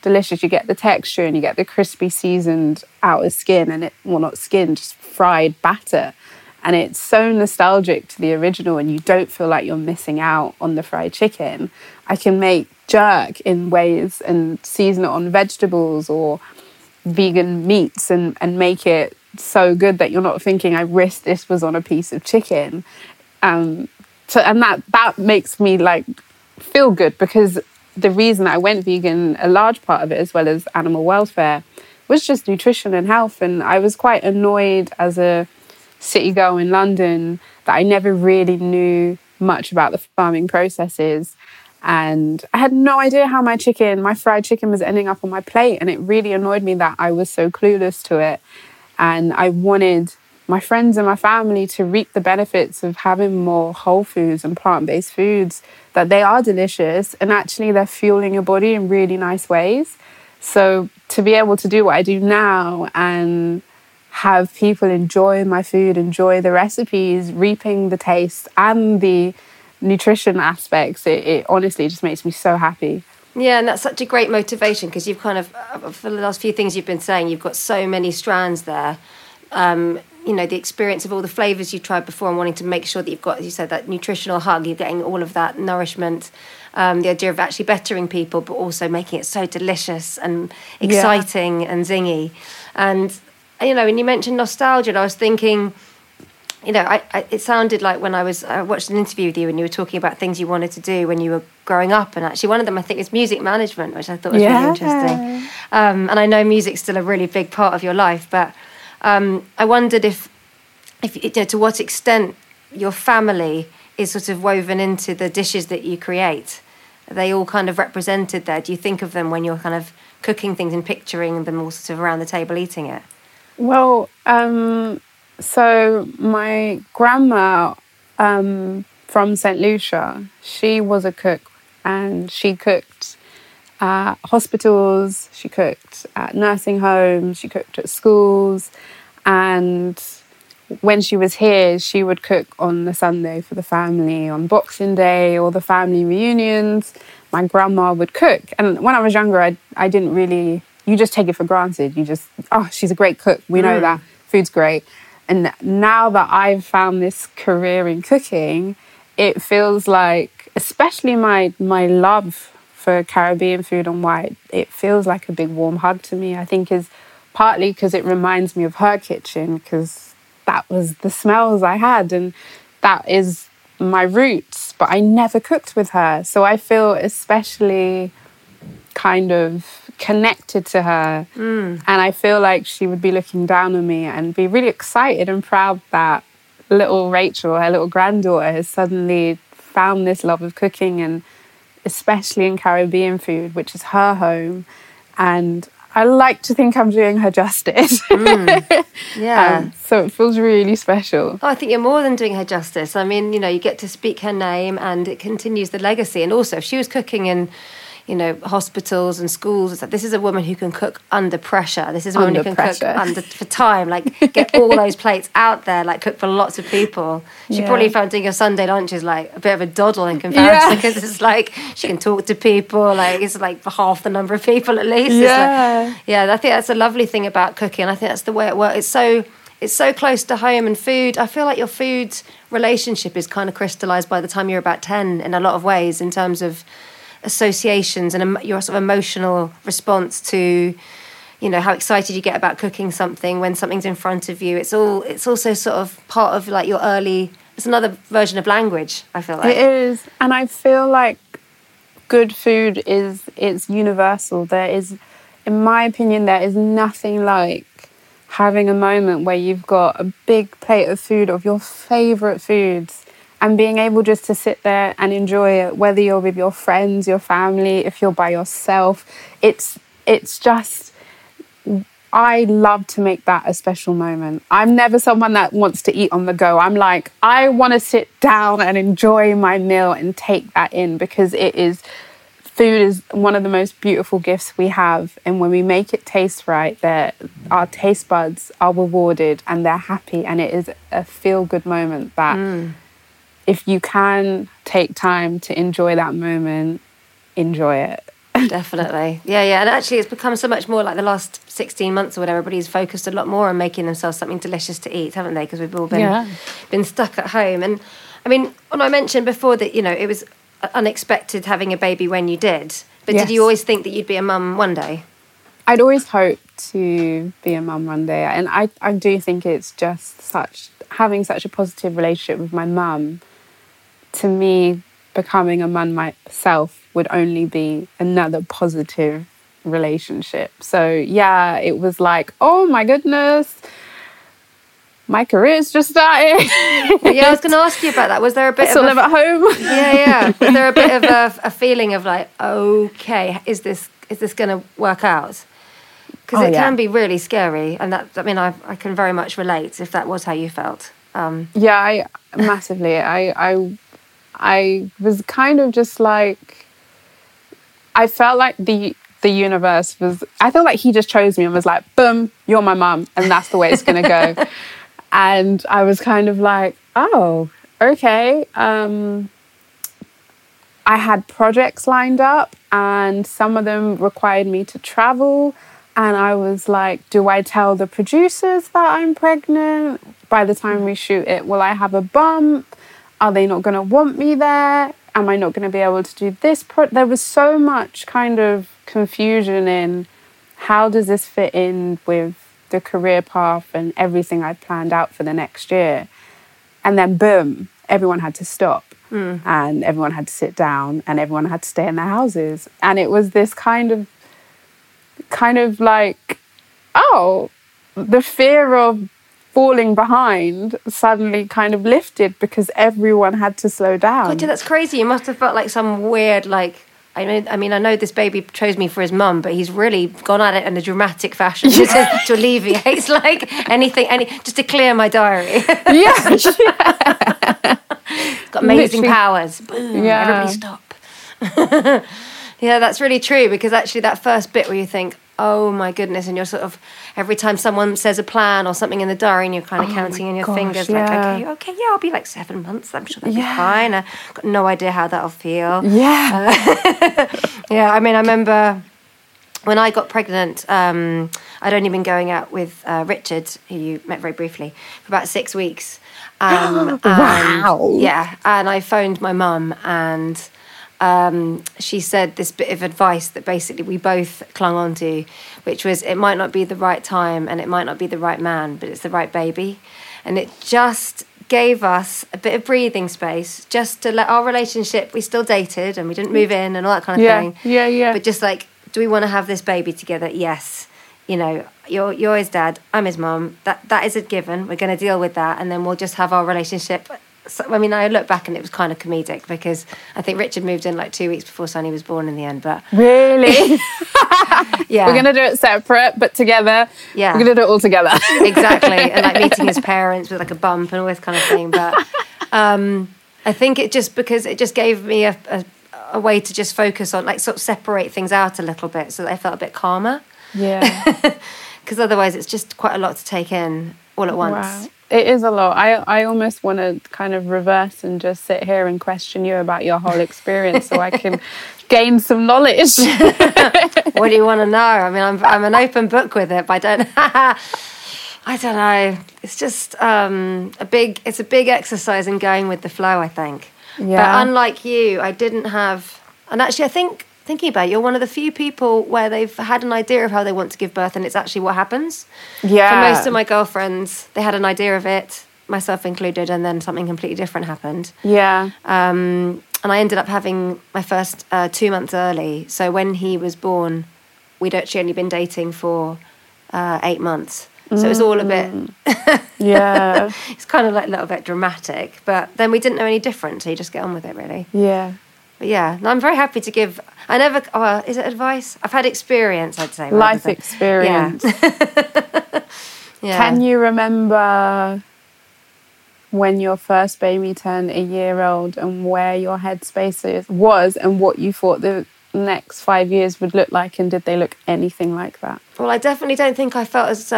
delicious. You get the texture and you get the crispy seasoned outer skin, and not skin, just fried batter. And it's so nostalgic to the original and you don't feel like you're missing out on the fried chicken. I can make jerk in ways and season it on vegetables or vegan meats and make it so good that you're not thinking, I risked this was on a piece of chicken. And that makes me like feel good, because the reason that I went vegan, a large part of it, as well as animal welfare, was just nutrition and health. And I was quite annoyed as a city girl in London that I never really knew much about the farming processes. And I had no idea how my fried chicken was ending up on my plate. And it really annoyed me that I was so clueless to it. And I wanted my friends and my family to reap the benefits of having more whole foods and plant-based foods, that they are delicious and actually they're fueling your body in really nice ways. So to be able to do what I do now and have people enjoy my food, enjoy the recipes, reaping the taste and the nutrition aspects, it honestly just makes me so happy. Yeah, and that's such a great motivation, because you've kind of, for the last few things you've been saying, you've got so many strands there. You know, the experience of all the flavours you tried before and wanting to make sure that you've got, as you said, that nutritional hug, you're getting all of that nourishment, the idea of actually bettering people, but also making it so delicious and exciting and zingy. And, you know, when you mentioned nostalgia, and I was thinking, you know, it sounded like when I watched an interview with you and you were talking about things you wanted to do when you were growing up. And actually one of them, I think, is music management, which I thought was really interesting. And I know music's still a really big part of your life, but I wondered if you know, to what extent your family is sort of woven into the dishes that you create. Are they all kind of represented there? Do you think of them when you're kind of cooking things and picturing them all sort of around the table eating it? Well, so my grandma from St. Lucia, she was a cook, and she cooked at hospitals, she cooked at nursing homes, she cooked at schools. And when she was here, she would cook on the Sunday for the family, on Boxing Day or the family reunions. My grandma would cook. And when I was younger, I didn't really, you just take it for granted. You just, oh, she's a great cook. We know that. Food's great. And now that I've found this career in cooking, it feels like, especially my love for Caribbean food and why it feels like a big warm hug to me, I think is partly because it reminds me of her kitchen, because that was the smells I had and that is my roots, but I never cooked with her. So I feel especially kind of connected to her, and I feel like she would be looking down on me and be really excited and proud that little Rachel, her little granddaughter, has suddenly found this love of cooking, and especially in Caribbean food, which is her home. And I like to think I'm doing her justice. So it feels really special. Oh, I think you're more than doing her justice. I mean, you know, you get to speak her name and it continues the legacy. And also, if she was cooking in, you know, hospitals and schools, it's like, this is a woman who can cook under pressure. This is a woman who can cook for time, like get all those plates out there, like cook for lots of people. She probably found doing your Sunday lunch is like a bit of a doddle in comparison, because it's like she can talk to people, like it's like half the number of people at least. Yeah, like, I think that's a lovely thing about cooking, and I think that's the way it works. It's so close to home and food. I feel like your food relationship is kind of crystallised by the time you're about 10 in a lot of ways, in terms of associations and your sort of emotional response to, you know, how excited you get about cooking something when something's in front of you. It's also sort of part of like your early, it's another version of language, I feel like. It is. And I feel like good food it's universal. There is, in my opinion, there is nothing like having a moment where you've got a big plate of food, of your favourite foods, and being able just to sit there and enjoy it, whether you're with your friends, your family, if you're by yourself. It's just, I love to make that a special moment. I'm never someone that wants to eat on the go. I'm like, I want to sit down and enjoy my meal and take that in, because food is one of the most beautiful gifts we have. And when we make it taste right, our taste buds are rewarded and they're happy. And it is a feel-good moment that... If you can take time to enjoy that moment, enjoy it. Definitely. Yeah. And actually, it's become so much more like the last 16 months or whatever. Everybody's focused a lot more on making themselves something delicious to eat, haven't they? Because we've all been stuck at home. And I mean, when I mentioned before that, you know, it was unexpected having a baby when you did. But Did you always think that you'd be a mum one day? I'd always hoped to be a mum one day. And I do think it's just having such a positive relationship with my mum. To me, becoming a mum myself would only be another positive relationship. So, yeah, it was like, oh, my goodness, my career's just starting. Yeah, I was going to ask you about that. Was there a bit of... I still live at home. Yeah. Was there a bit of a feeling of like, okay, is this going to work out? Because it can be really scary. And that, I mean, I can very much relate if that was how you felt. Massively. I was kind of just like, I felt like the universe was, I felt like he just chose me and was like, boom, you're my mum, and that's the way it's going to go. And I was kind of like, oh, okay. I had projects lined up and some of them required me to travel. And I was like, do I tell the producers that I'm pregnant? By the time we shoot it, will I have a bump? Are they not going to want me there? Am I not going to be able to do this? There was so much kind of confusion in how does this fit in with the career path and everything I planned out for the next year. And then boom, everyone had to stop and everyone had to sit down and everyone had to stay in their houses. And it was this kind of like, oh, the fear of falling behind suddenly kind of lifted because everyone had to slow down. God, yeah, that's crazy. You must have felt like some weird, like, I know this baby chose me for his mum, but he's really gone at it in a dramatic fashion to alleviate. It's like anything, just to clear my diary. Yeah. Got amazing powers. Boom, Everybody stop. Yeah, that's really true, because actually that first bit where you think, oh my goodness, and you're sort of, every time someone says a plan or something in the diary and you're kind of counting in your fingers, like, okay, I'll be like 7 months, I'm sure that'll be fine. I've got no idea how that'll feel. Yeah. Yeah, I mean, I remember when I got pregnant, I'd only been going out with Richard, who you met very briefly, for about 6 weeks. Wow. Yeah, and I phoned my mum and... she said this bit of advice that basically we both clung on to, which was, it might not be the right time and it might not be the right man, but it's the right baby. And it just gave us a bit of breathing space just to let our relationship, we still dated and we didn't move in and all that kind of thing. Yeah. But just like, do we want to have this baby together? Yes. You know, you're his dad, I'm his mum. That is a given. We're going to deal with that and then we'll just have our relationship. So, I mean, I look back and it was kind of comedic because I think Richard moved in like 2 weeks before Sonny was born in the end. But really? Yeah. We're going to do it separate, but together. Yeah. We're going to do it all together. Exactly. And like meeting his parents with like a bump and all this kind of thing. But I think it just, because it just gave me a way to just focus on, like, sort of separate things out a little bit so that I felt a bit calmer. Yeah. Because otherwise it's just quite a lot to take in all at once. Wow. It is a lot. I almost want to kind of reverse and just sit here and question you about your whole experience so I can gain some knowledge. What do you want to know? I mean, I'm an open book with it, but I don't know. It's just a big exercise in going with the flow, I think. Yeah. But unlike you, I didn't have, and actually I think, thinking about it, you're one of the few people where they've had an idea of how they want to give birth and it's actually what happens. Yeah. For most of my girlfriends, they had an idea of it, myself included, and then something completely different happened. Yeah. And I ended up having my first 2 months early. So when he was born, we'd actually only been dating for 8 months. So it was all a bit... Yeah. It's kind of like a little bit dramatic. But then we didn't know any different, so you just get on with it, really. Yeah. But yeah, I'm very happy to give... is it advice? I've had experience, I'd say. Life experience. Yeah. Yeah. Can you remember when your first baby turned a year old and where your headspace was and what you thought the next 5 years would look like, and did they look anything like that? Well, I definitely don't think I felt as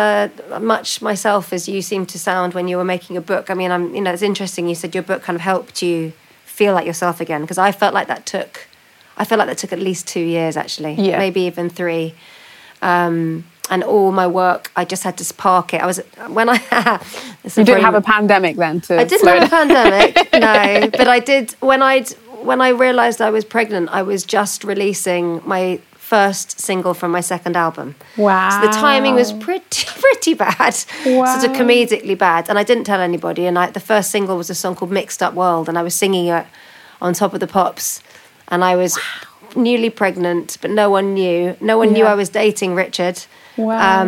much myself as you seemed to sound when you were making a book. I mean, it's interesting you said your book kind of helped you feel like yourself again, because I felt like that took I feel like that took at least 2 years, actually, maybe even 3. And all my work, I just had to park it. I was when I you didn't have a pandemic then. I didn't have a pandemic, no. But I did when I realised I was pregnant. I was just releasing my first single from my second album. Wow! So the timing was pretty bad, wow. Sort of comedically bad. And I didn't tell anybody. And the first single was a song called "Mixed Up World," and I was singing it on Top of the Pops, and I was newly pregnant, but no one knew. No one knew I was dating Richard. Wow.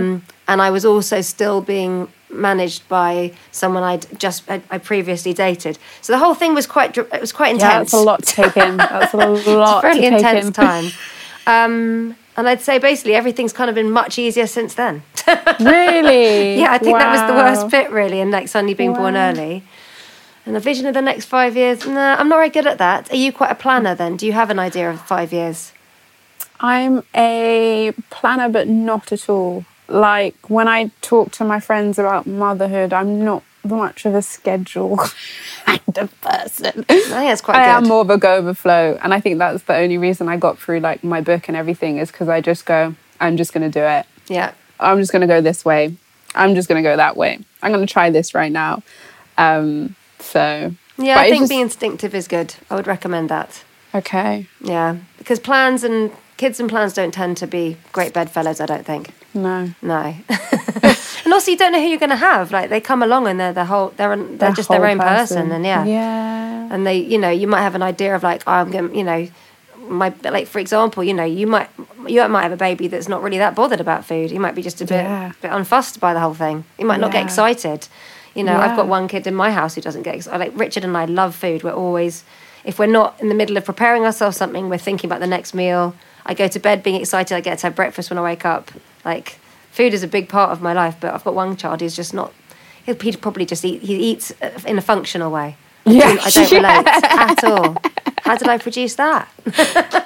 And I was also still being managed by someone I previously dated. So the whole thing was quite intense. Yeah, that's a lot to take in. That's a lot to take in. It's a very intense time. And I'd say basically everything's kind of been much easier since then. Really? Yeah, I think that was the worst bit, really, and like suddenly being born early. And the vision of the next 5 years, nah, I'm not very good at that. Are you quite a planner then? Do you have an idea of 5 years? I'm a planner, but not at all. Like, when I talk to my friends about motherhood, I'm not much of a schedule kind of person. I think that's quite good. I am more of a go with flow, and I think that's the only reason I got through, like, my book and everything is because I just go, I'm just going to do it. Yeah. I'm just going to go this way. I'm just going to go that way. I'm going to try this right now. So... Yeah, I think being instinctive is good. I would recommend that. Okay. Yeah, because plans and... Kids and plans don't tend to be great bedfellows, I don't think. No. And also, you don't know who you're going to have. Like, they come along and they're just their own person, and and they, you know, you might have an idea of like, oh, I'm going, you know, my like for example, you know, you might have a baby that's not really that bothered about food. You might be just a bit unfussed by the whole thing. You might not get excited. You know, I've got one kid in my house who doesn't get excited. Like Richard and I love food. We're always, if we're not in the middle of preparing ourselves something, we're thinking about the next meal. I go to bed being excited. I get to have breakfast when I wake up. Like, food is a big part of my life, but I've got one child who's just not... He'd probably just eat... He eats in a functional way. Yeah. I don't relate at all. How did I produce that?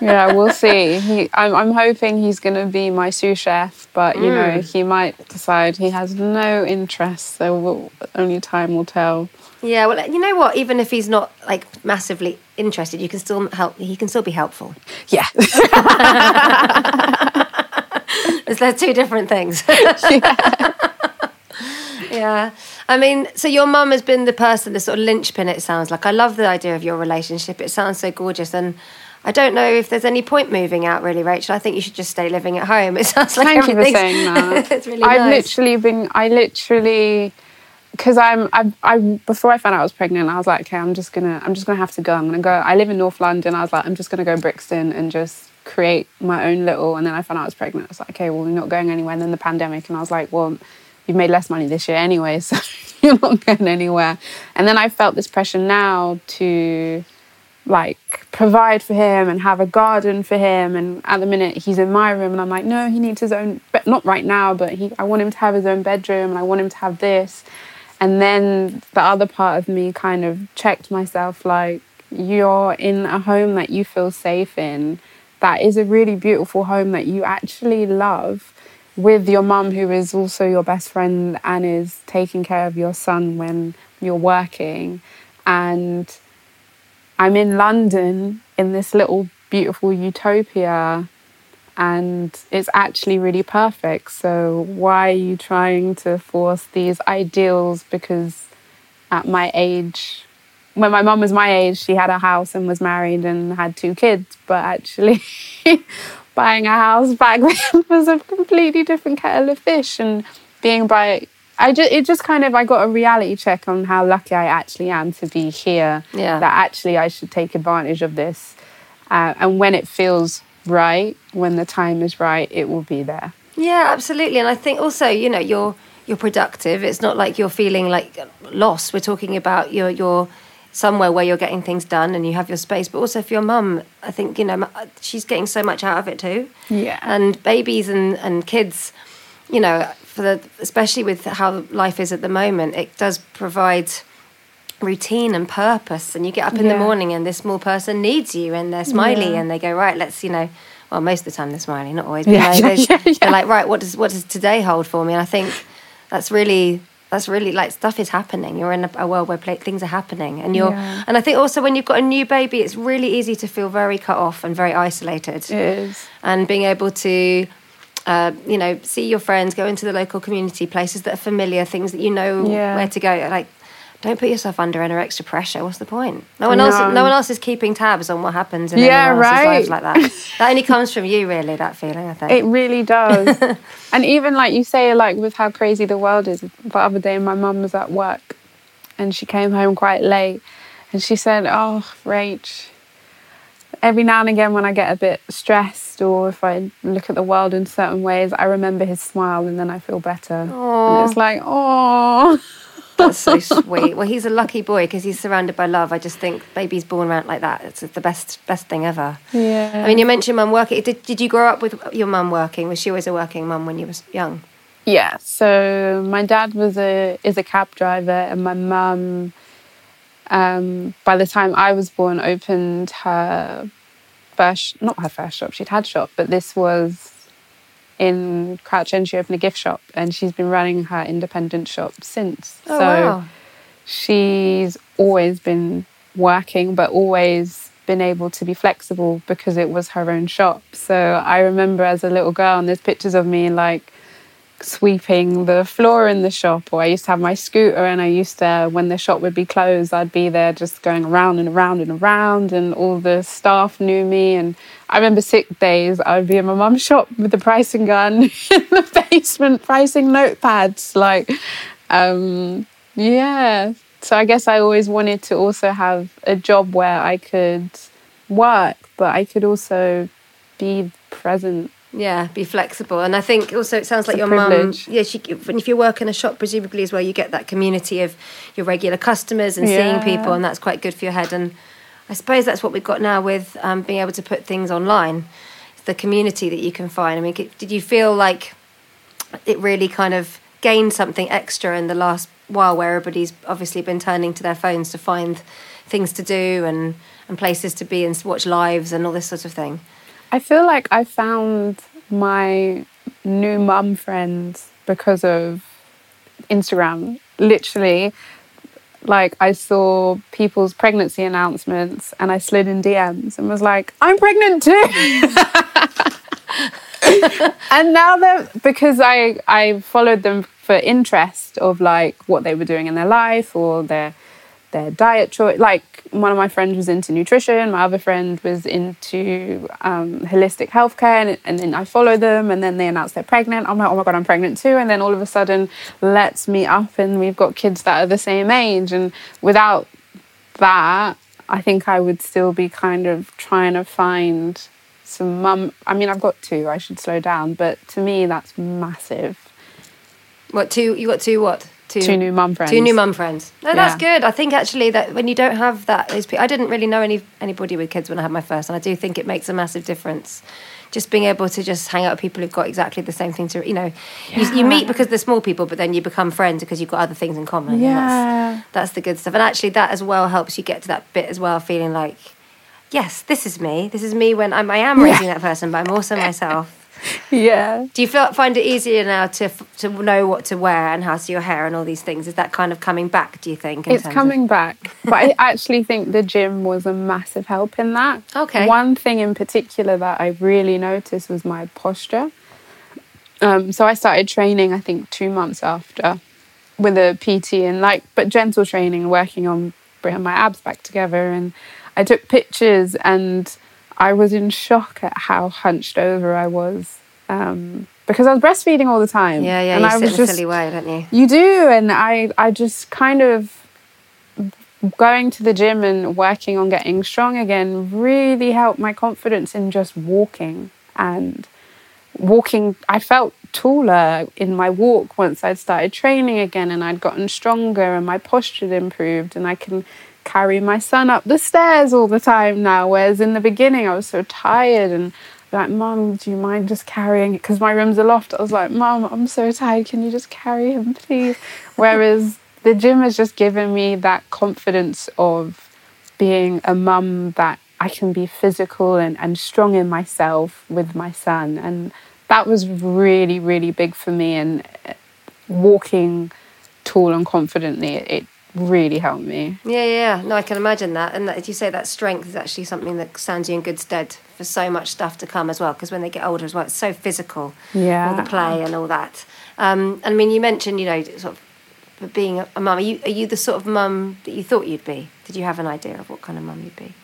Yeah, we'll see. I'm hoping he's going to be my sous chef, but, you know, he might decide he has no interest, so only time will tell. Yeah, well, you know what? Even if he's not, like, massively interested, you can still help. He can still be helpful. Yeah. They're two different things. Yeah. I mean, so your mum has been the person, the sort of linchpin, it sounds like. I love the idea of your relationship. It sounds so gorgeous. And I don't know if there's any point moving out, really, Rachel. I think you should just stay living at home. It sounds like everything's... Thank you for saying that. It's really nice. Because before I found out I was pregnant, I was like, okay, I'm just gonna have to go. I'm gonna go. I live in North London. I was like, I'm just gonna go Brixton and just create my own little. And then I found out I was pregnant. I was like, okay, well, we're not going anywhere. And then the pandemic, and I was like, well, you've made less money this year anyway, so you're not going anywhere. And then I felt this pressure now to like provide for him and have a garden for him. And at the minute, he's in my room, and I'm like, no, he needs his own. But not right now. But I want him to have his own bedroom, and I want him to have this. And then the other part of me kind of checked myself, like, you're in a home that you feel safe in. That is a really beautiful home that you actually love, with your mum, who is also your best friend and is taking care of your son when you're working. And I'm in London in this little beautiful utopia, and it's actually really perfect. So why are you trying to force these ideals? Because at my age, when my mum was my age, she had a house and was married and had 2 kids. But actually buying a house back then was a completely different kettle of fish. And I got a reality check on how lucky I actually am to be here. Yeah. That actually I should take advantage of this. And when it feels right, when the time is right, it will be there. Yeah, absolutely. And I think also, you know, you're productive. It's not like you're feeling like lost. We're talking about you're somewhere where you're getting things done and you have your space. But also for your mum, I think, you know, she's getting so much out of it too. Yeah. And babies and kids, you know, especially with how life is at the moment, it does provide routine and purpose. And you get up in the morning and this small person needs you, and they're smiley and they go, right, let's, you know, well, most of the time they're smiley, not always, but they're like, right, what does today hold for me? And I think that's really That's really, like, stuff is happening. You're in a world where things are happening. And and I think also when you've got a new baby, it's really easy to feel very cut off and very isolated. It is. And being able to, see your friends, go into the local community, places that are familiar, things that you know where to go. Like, don't put yourself under any extra pressure. What's the point? No one else is keeping tabs on what happens in anyone else's lives like that. That only comes from you, really, that feeling, I think. It really does. And even, like you say, like, with how crazy the world is, the other day my mum was at work and she came home quite late and she said, "Oh, Rach, every now and again when I get a bit stressed or if I look at the world in certain ways, I remember his smile and then I feel better." Aww. And it's like, oh... That's so sweet. Well, he's a lucky boy because he's surrounded by love. I just think babies born around like that, it's the best thing ever. Yeah. I mean, you mentioned mum working. Did you grow up with your mum working? Was she always a working mum when you was young? Yeah. So my dad is a cab driver, and my mum, by the time I was born, opened not her first shop. She'd had shop, but this was in Crouch End. She opened a gift shop and she's been running her independent shop since. Oh, so wow. She's always been working but always been able to be flexible because it was her own shop. So I remember as a little girl, and there's pictures of me like sweeping the floor in the shop, or I used to have my scooter and I used to, when the shop would be closed, I'd be there just going around and around and around, and all the staff knew me. And I remember sick days, I would be in my mum's shop with the pricing gun in the basement, pricing notepads. Like, So I guess I always wanted to also have a job where I could work, but I could also be present. Yeah, be flexible. And I think also it sounds like your mum, if you work in a shop, presumably as well, you get that community of your regular customers and seeing people, and that's quite good for your head. And I suppose that's what we've got now with being able to put things online. It's the community that you can find. I mean, did you feel like it really kind of gained something extra in the last while, where everybody's obviously been turning to their phones to find things to do and places to be and watch lives and all this sort of thing? I feel like I found my new mum friends because of Instagram. Literally, like, I saw people's pregnancy announcements and I slid in DMs and was like, "I'm pregnant too." And now because I followed them for interest of like what they were doing in their life or their diet choice. Like, one of my friends was into nutrition, my other friend was into holistic healthcare, and then I follow them, and then they announce they're pregnant. I'm like, oh my God, I'm pregnant too. And then all of a sudden, let's meet up, and we've got kids that are the same age. And without that, I think I would still be kind of trying to find some mum. I mean, I've got two, I should slow down, but to me, that's massive. What, two? You got two what? Two new mum friends. Two new mum friends. No, that's good. I think actually that when you don't have that, I didn't really know anybody with kids when I had my first, and I do think it makes a massive difference. Just being able to just hang out with people who've got exactly the same thing to, you meet because they're small people, but then you become friends because you've got other things in common. Yeah. And that's the good stuff. And actually that as well helps you get to that bit as well, feeling like, yes, this is me. This is me when I am raising that person, but I'm also myself. Yeah. Do you find it easier now to know what to wear and how to do your hair and all these things? Is that kind of coming back, do you think? It's coming back. But I actually think the gym was a massive help in that. Okay. One thing in particular that I really noticed was my posture. So I started training, I think, 2 months after with a PT and but gentle training, working on bringing my abs back together. And I took pictures and I was in shock at how hunched over I was because I was breastfeeding all the time. Yeah, yeah, and you sit in a silly way, don't you? You do, and I just kind of going to the gym and working on getting strong again really helped my confidence in just walking. And walking, I felt taller in my walk once I'd started training again, and I'd gotten stronger and my posture improved, and I can carry my son up the stairs all the time now, whereas in the beginning I was so tired and like, "Mum, do you mind just carrying it?" Because my room's a loft. I was like, "Mum, I'm so tired, can you just carry him, please?" Whereas the gym has just given me that confidence of being a mum that I can be physical and strong in myself with my son, and that was really, really big for me. And walking tall and confidently, it really helped me. Yeah. No, I can imagine that. And as you say, that strength is actually something that stands you in good stead for so much stuff to come as well, because when they get older as well, it's so physical. Yeah. All the play and all that. And I mean, you mentioned, you know, sort of being a mum. Are you the sort of mum that you thought you'd be? Did you have an idea of what kind of mum you'd be?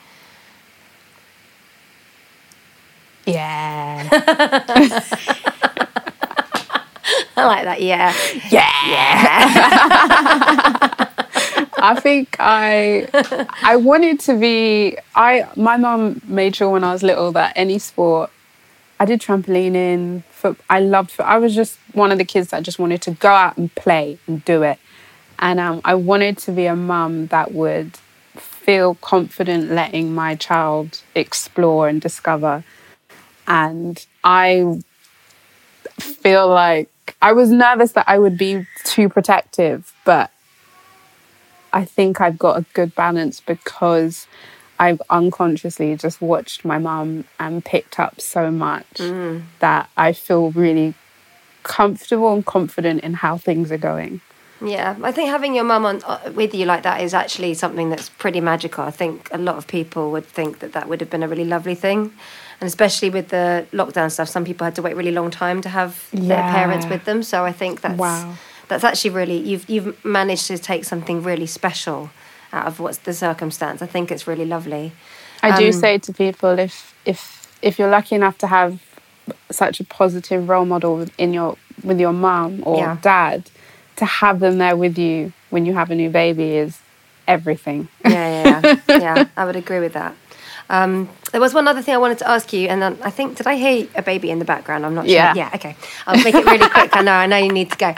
Yeah. I like that, yeah. Yeah. I think I wanted to be... My mum made sure when I was little that any sport... I did trampolining, I was just one of the kids that just wanted to go out and play and do it. And I wanted to be a mum that would feel confident letting my child explore and discover. And I feel like... I was nervous that I would be too protective, but... I think I've got a good balance because I've unconsciously just watched my mum and picked up so much that I feel really comfortable and confident in how things are going. Yeah, I think having your mum with you like that is actually something that's pretty magical. I think a lot of people would think that would have been a really lovely thing. And especially with the lockdown stuff, some people had to wait a really long time to have their parents with them. So I think that's... Wow. That's actually really, you've managed to take something really special out of what's the circumstance. I think it's really lovely. I do say to people, if you're lucky enough to have such a positive role model with your mum or dad, to have them there with you when you have a new baby is everything. Yeah, I would agree with that. There was one other thing I wanted to ask you, and I think, did I hear a baby in the background? I'm not sure. Yeah, okay. I'll make it really quick. I know you need to go.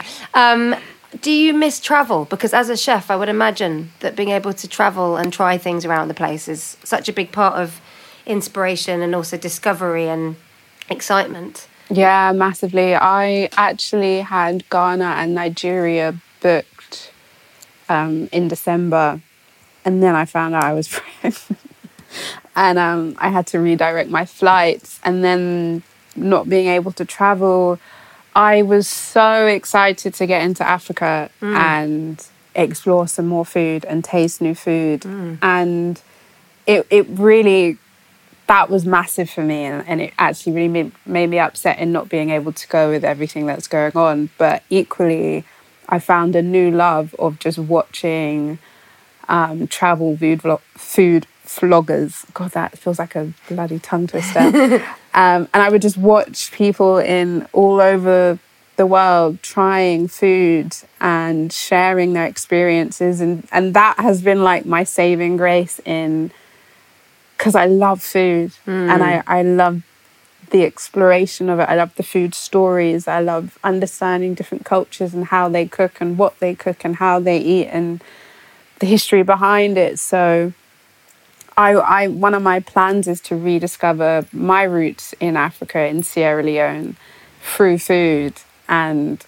Do you miss travel? Because as a chef, I would imagine that being able to travel and try things around the place is such a big part of inspiration and also discovery and excitement. Yeah, massively. I actually had Ghana and Nigeria booked in December, and then I found out I was pregnant. And I had to redirect my flights, and then not being able to travel. I was so excited to get into Africa and explore some more food and taste new food. And it really, that was massive for me. And it actually really made me upset in not being able to go with everything that's going on. But equally, I found a new love of just watching travel food vloggers. God, that feels like a bloody tongue twister. And I would just watch people in all over the world trying food and sharing their experiences. And that has been like my saving grace because I love food and I love the exploration of it. I love the food stories. I love understanding different cultures and how they cook and what they cook and how they eat and the history behind it. So I one of my plans is to rediscover my roots in Africa, in Sierra Leone, through food, and